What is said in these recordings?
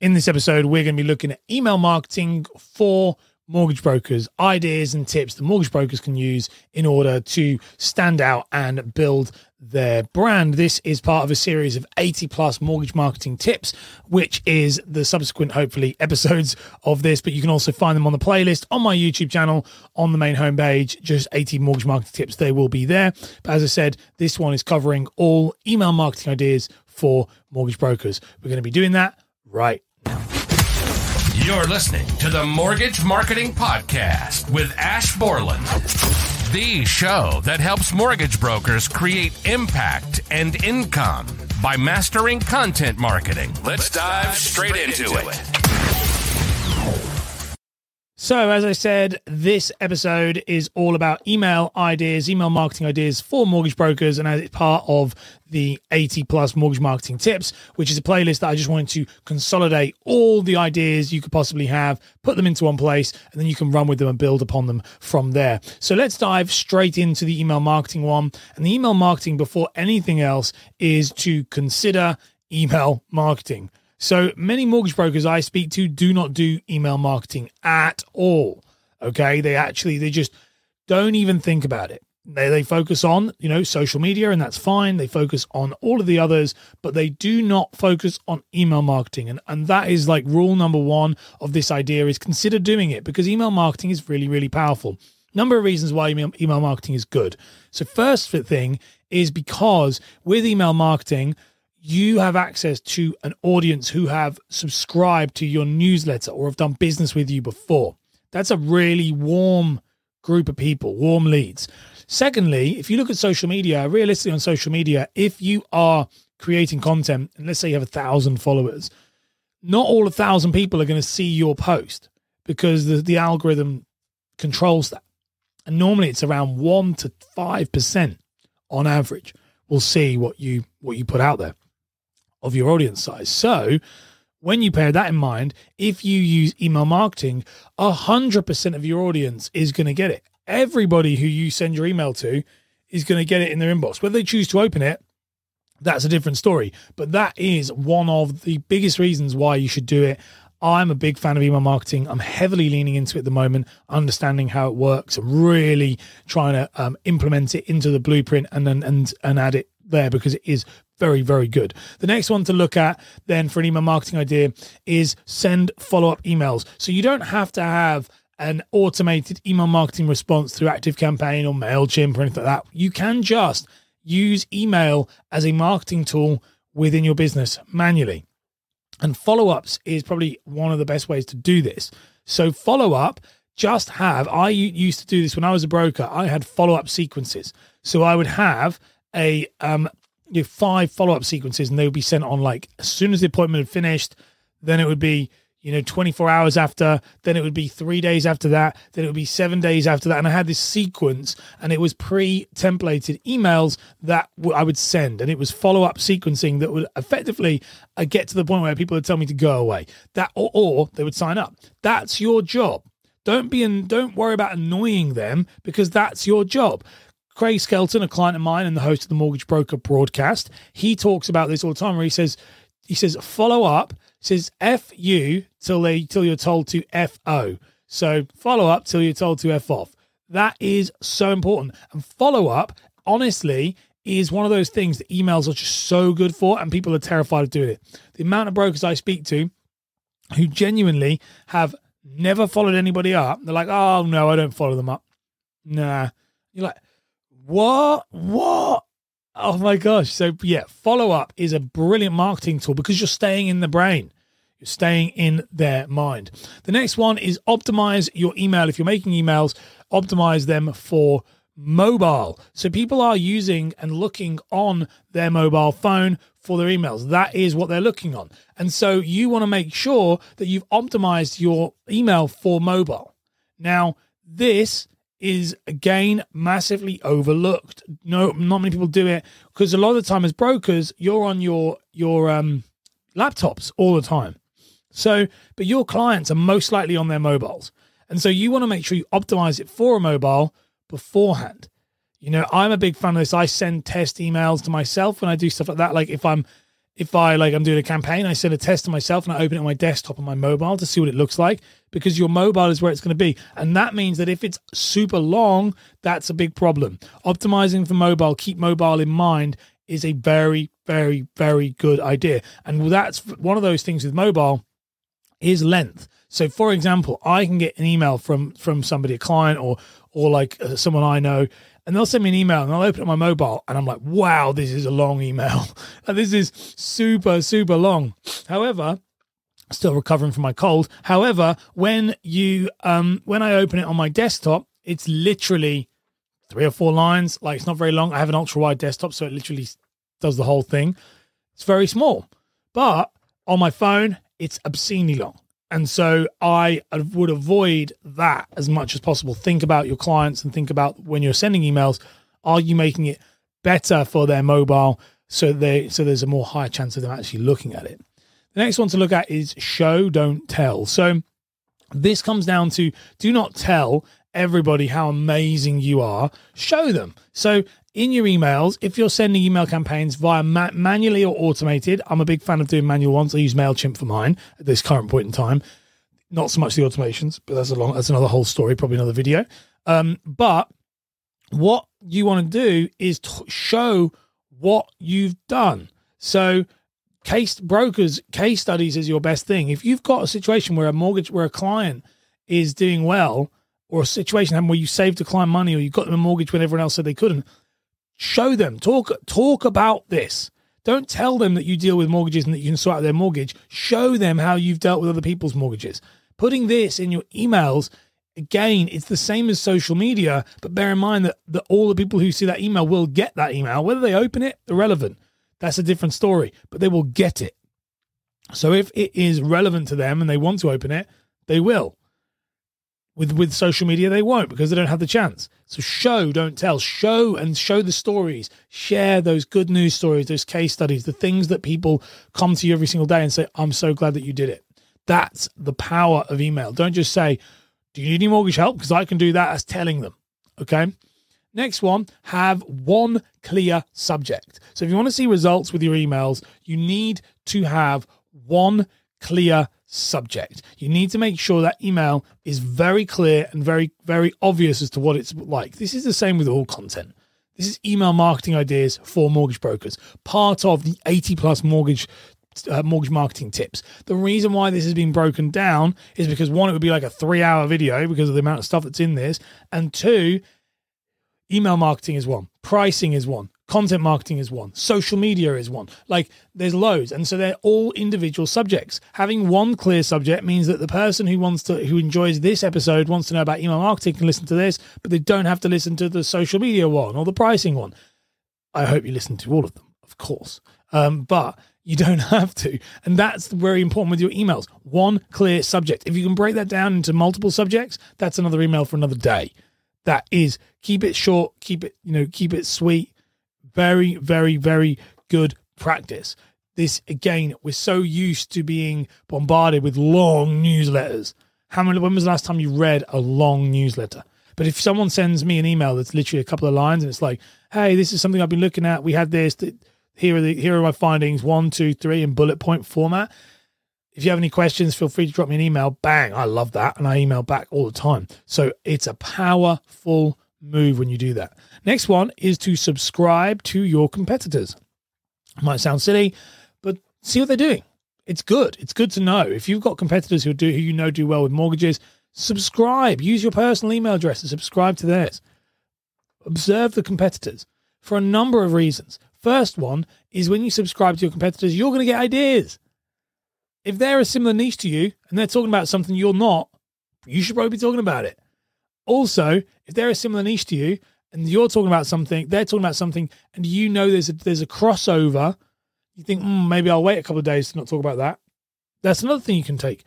In this episode, we're going to be looking at email marketing for mortgage brokers, ideas and tips that mortgage brokers can use in order to stand out and build their brand. This is part of a series of 80 plus mortgage marketing tips, which is the subsequent, hopefully, episodes of this. But you can also find them on the playlist on my YouTube channel on the main homepage, just 80 mortgage marketing tips. They will be there. But as I said, this one is covering all email marketing ideas for mortgage brokers. We're going to be doing that right now. You're listening to the Mortgage Marketing Podcast with Ash Borland, the show that helps mortgage brokers create impact and income by mastering content marketing. Let's dive straight into it. So, as I said, this episode is all about email ideas, email marketing ideas for mortgage brokers, and as it's part of the 80 plus mortgage marketing tips, which is a playlist that I just wanted to consolidate all the ideas you could possibly have, put them into one place, and then you can run with them and build upon them from there. So let's dive straight into the email marketing one. And the email marketing, before anything else, is to consider email marketing. So many mortgage brokers I speak to do not do email marketing at all. Okay. They just don't even think about it. They focus on, social media, and that's fine. They focus on all of the others, but they do not focus on email marketing. And that is like rule number one of this idea is consider doing it, because email marketing is really, really powerful. Number of reasons why email marketing is good. So first thing is because with email marketing, you have access to an audience who have subscribed to your newsletter or have done business with you before. That's a really warm group of people, warm leads. Secondly, if you look at social media, realistically on social media, if you are creating content, and let's say you have 1,000 followers, not all 1,000 people are going to see your post because the algorithm controls that. And normally it's around 1 to 5% on average will see what you put out there of your audience size. So when you bear that in mind, if you use email marketing, 100% of your audience is going to get it. Everybody who you send your email to is going to get it in their inbox. Whether they choose to open it, that's a different story. But that is one of the biggest reasons why you should do it. I'm a big fan of email marketing. I'm heavily leaning into it at the moment, understanding how it works. I'm really trying to implement it into the blueprint and add it there, because it is very, very good. The next one to look at then for an email marketing idea is send follow-up emails. So you don't have to have an automated email marketing response through ActiveCampaign or MailChimp or anything like that. You can just use email as a marketing tool within your business manually. And follow-ups is probably one of the best ways to do this. So follow-up, I used to do this when I was a broker. I had follow-up sequences. So I would have 5 follow-up sequences, and they would be sent on as soon as the appointment had finished. Then it would be 24 hours after, then it would be 3 days after that, then it would be 7 days after that. And I had this sequence, and it was pre-templated emails that I would send. And it was follow-up sequencing that would effectively get to the point where people would tell me to go away, that or they would sign up. That's your job. Don't worry about annoying them, because that's your job. Craig Skelton, a client of mine and the host of the Mortgage Broker Broadcast, he talks about this all the time, where he says, follow up, says F you till you're told to F O. So follow up till you're told to F off. That is so important. And follow up, honestly, is one of those things that emails are just so good for, and people are terrified of doing it. The amount of brokers I speak to who genuinely have never followed anybody up, they're like, oh no, I don't follow them up. Nah. You're like, what? Oh my gosh. So yeah, follow-up is a brilliant marketing tool because you're staying in the brain. You're staying in their mind. The next one is optimize your email. If you're making emails, optimize them for mobile. So people are using and looking on their mobile phone for their emails. That is what they're looking on. And so you want to make sure that you've optimized your email for mobile. Now, this is again massively overlooked. No, not many people do it, because a lot of the time as brokers, you're on your laptops all the time. So, but your clients are most likely on their mobiles. And so you want to make sure you optimize it for a mobile beforehand. I'm a big fan of this. I send test emails to myself when I do stuff like that. Like if I'm if I'm doing a campaign, I send a test to myself and I open it on my desktop and my mobile to see what it looks like, because your mobile is where it's going to be. And that means that if it's super long, that's a big problem. Optimizing for mobile, keep mobile in mind, is a very, very, very good idea. And that's one of those things with mobile is length. So for example, I can get an email from somebody, a client or someone I know, and they'll send me an email and I'll open up my mobile and I'm like, wow, this is a long email. This is super, super long. However, still recovering from my cold. However, when I open it on my desktop, it's literally 3 or 4 lines. Like, it's not very long. I have an ultra wide desktop, so it literally does the whole thing. It's very small, but on my phone, it's obscenely long. And so I would avoid that as much as possible. Think about your clients and think about when you're sending emails, are you making it better for their mobile so there's a more higher chance of them actually looking at it? The next one to look at is show, don't tell. So this comes down to, do not tell everybody how amazing you are. Show them. So in your emails, if you're sending email campaigns via manually or automated, I'm a big fan of doing manual ones. I use MailChimp for mine at this current point in time. Not so much the automations, but that's another whole story, probably another video. But what you want to do is show what you've done. So case studies is your best thing. If you've got a situation where a client is doing well, or a situation happened where you saved a client money, or you got them a mortgage when everyone else said they couldn't, show them, talk about this. Don't tell them that you deal with mortgages and that you can sort out their mortgage. Show them how you've dealt with other people's mortgages. Putting this in your emails, again, it's the same as social media, but bear in mind that all the people who see that email will get that email. Whether they open it, irrelevant. That's a different story, but they will get it. So if it is relevant to them and they want to open it, they will. With social media, they won't, because they don't have the chance. So show, don't tell. Show and show the stories. Share those good news stories, those case studies, the things that people come to you every single day and say, I'm so glad that you did it. That's the power of email. Don't just say, do you need any mortgage help? Because I can do that as telling them, okay? Next one, have one clear subject. So if you want to see results with your emails, you need to have one clear subject. You need to make sure that email is very clear and very, very obvious as to what it's like. This is the same with all content. This is email marketing ideas for mortgage brokers, part of the 80+ mortgage marketing tips. The reason why this has been broken down is because, one, it would be like a 3-hour video because of the amount of stuff that's in this, and 2, email marketing is 1, pricing is 1, content marketing is 1, social media is 1. Like, there's loads. And so they're all individual subjects. Having one clear subject means that the person who enjoys this episode wants to know about email marketing can listen to this, but they don't have to listen to the social media one or the pricing one. I hope you listen to all of them, of course. But you don't have to. And that's very important with your emails. One clear subject. If you can break that down into multiple subjects, that's another email for another day. That is, keep it short, keep it sweet. Very, very, very good practice. This, again, we're so used to being bombarded with long newsletters. When was the last time you read a long newsletter? But if someone sends me an email that's literally a couple of lines and it's like, hey, this is something I've been looking at. We had this. Here are my findings, 1, 2, 3, in bullet point format. If you have any questions, feel free to drop me an email. Bang, I love that. And I email back all the time. So it's a powerful move when you do that. Next one is to subscribe to your competitors. It might sound silly, but see what they're doing. It's good. It's good to know. If you've got competitors who do well with mortgages, subscribe. Use your personal email address and subscribe to theirs. Observe the competitors for a number of reasons. First one is, when you subscribe to your competitors, you're going to get ideas. If they're a similar niche to you and they're talking about something you're not, you should probably be talking about it. Also, if they're a similar niche to you and you're talking about something, they're talking about something, and you know there's a crossover, you think, maybe I'll wait a couple of days to not talk about that. That's another thing you can take.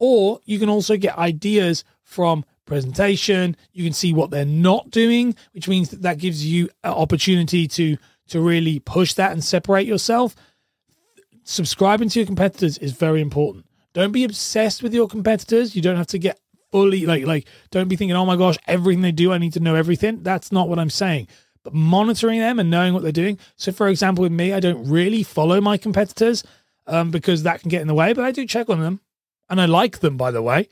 Or you can also get ideas from presentation. You can see what they're not doing, which means that gives you an opportunity to really push that and separate yourself. Subscribing to your competitors is very important. Don't be obsessed with your competitors. You don't have to get fully, don't be thinking, oh my gosh, everything they do, I need to know everything. That's not what I'm saying. but monitoring them and knowing what they're doing. So for example, with me, I don't really follow my competitors because that can get in the way, but I do check on them. And I like them, by the way.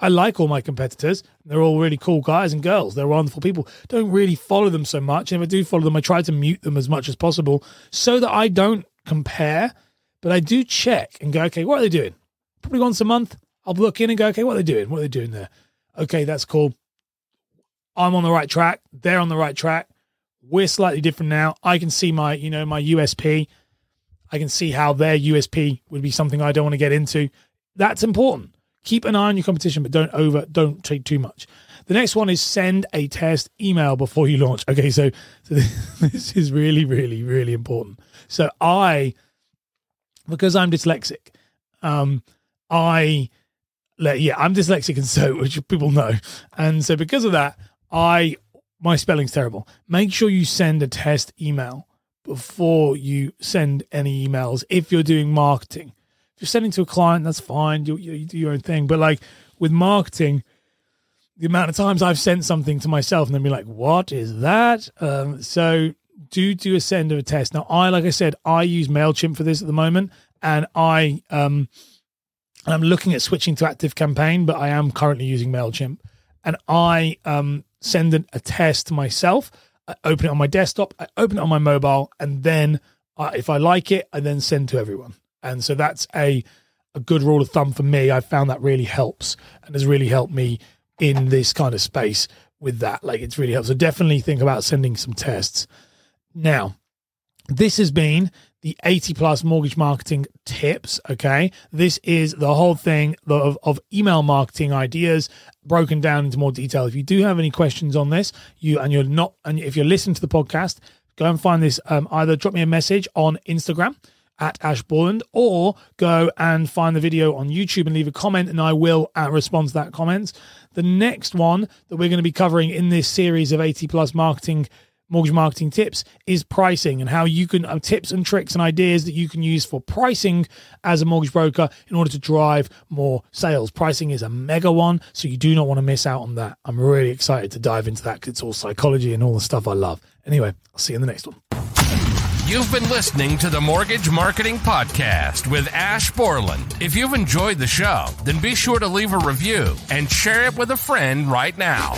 I like all my competitors. They're all really cool guys and girls. They're wonderful people. Don't really follow them so much. And if I do follow them, I try to mute them as much as possible so that I don't compare. But I do check and go, okay, what are they doing? Probably once a month, I'll look in and go, okay, what are they doing? What are they doing there? Okay, that's cool. I'm on the right track. They're on the right track. We're slightly different now. I can see my, you know, my USP. I can see how their USP would be something I don't want to get into. That's important. Keep an eye on your competition, but don't take too much. The next one is send a test email before you launch. Okay, so this is really, really, really important. So because I'm dyslexic, I'm dyslexic, and so, which people know. And so because of that, my spelling's terrible. Make sure you send a test email before you send any emails if you're doing marketing. If you're sending to a client, that's fine. You do your own thing. But like with marketing, the amount of times I've sent something to myself and then be like, what is that? So do a send of a test. Now, like I said, I use MailChimp for this at the moment. And I'm looking at switching to ActiveCampaign, but I am currently using MailChimp. And I send a test to myself. I open it on my desktop. I open it on my mobile. And then if I like it, I then send to everyone. And so that's a good rule of thumb for me. I found that really helps and has really helped me in this kind of space with that. Like, it's really helped. So definitely think about sending some tests. Now, this has been the 80 plus mortgage marketing tips. Okay. This is the whole thing of email marketing ideas broken down into more detail. If you do have any questions on this, if you're listening to the podcast, go and find this, either drop me a message on Instagram at Ash Borland, or go and find the video on YouTube and leave a comment, and I will respond to that comment. The next one that we're going to be covering in this series of 80 plus mortgage marketing tips is pricing, and how you can tips and tricks and ideas that you can use for pricing as a mortgage broker in order to drive more sales. Pricing is a mega one, so you do not want to miss out on that. I'm really excited to dive into that because it's all psychology and all the stuff I love. Anyway, I'll see you in the next one. You've been listening to the Mortgage Marketing Podcast with Ash Borland. If you've enjoyed the show, then be sure to leave a review and share it with a friend right now.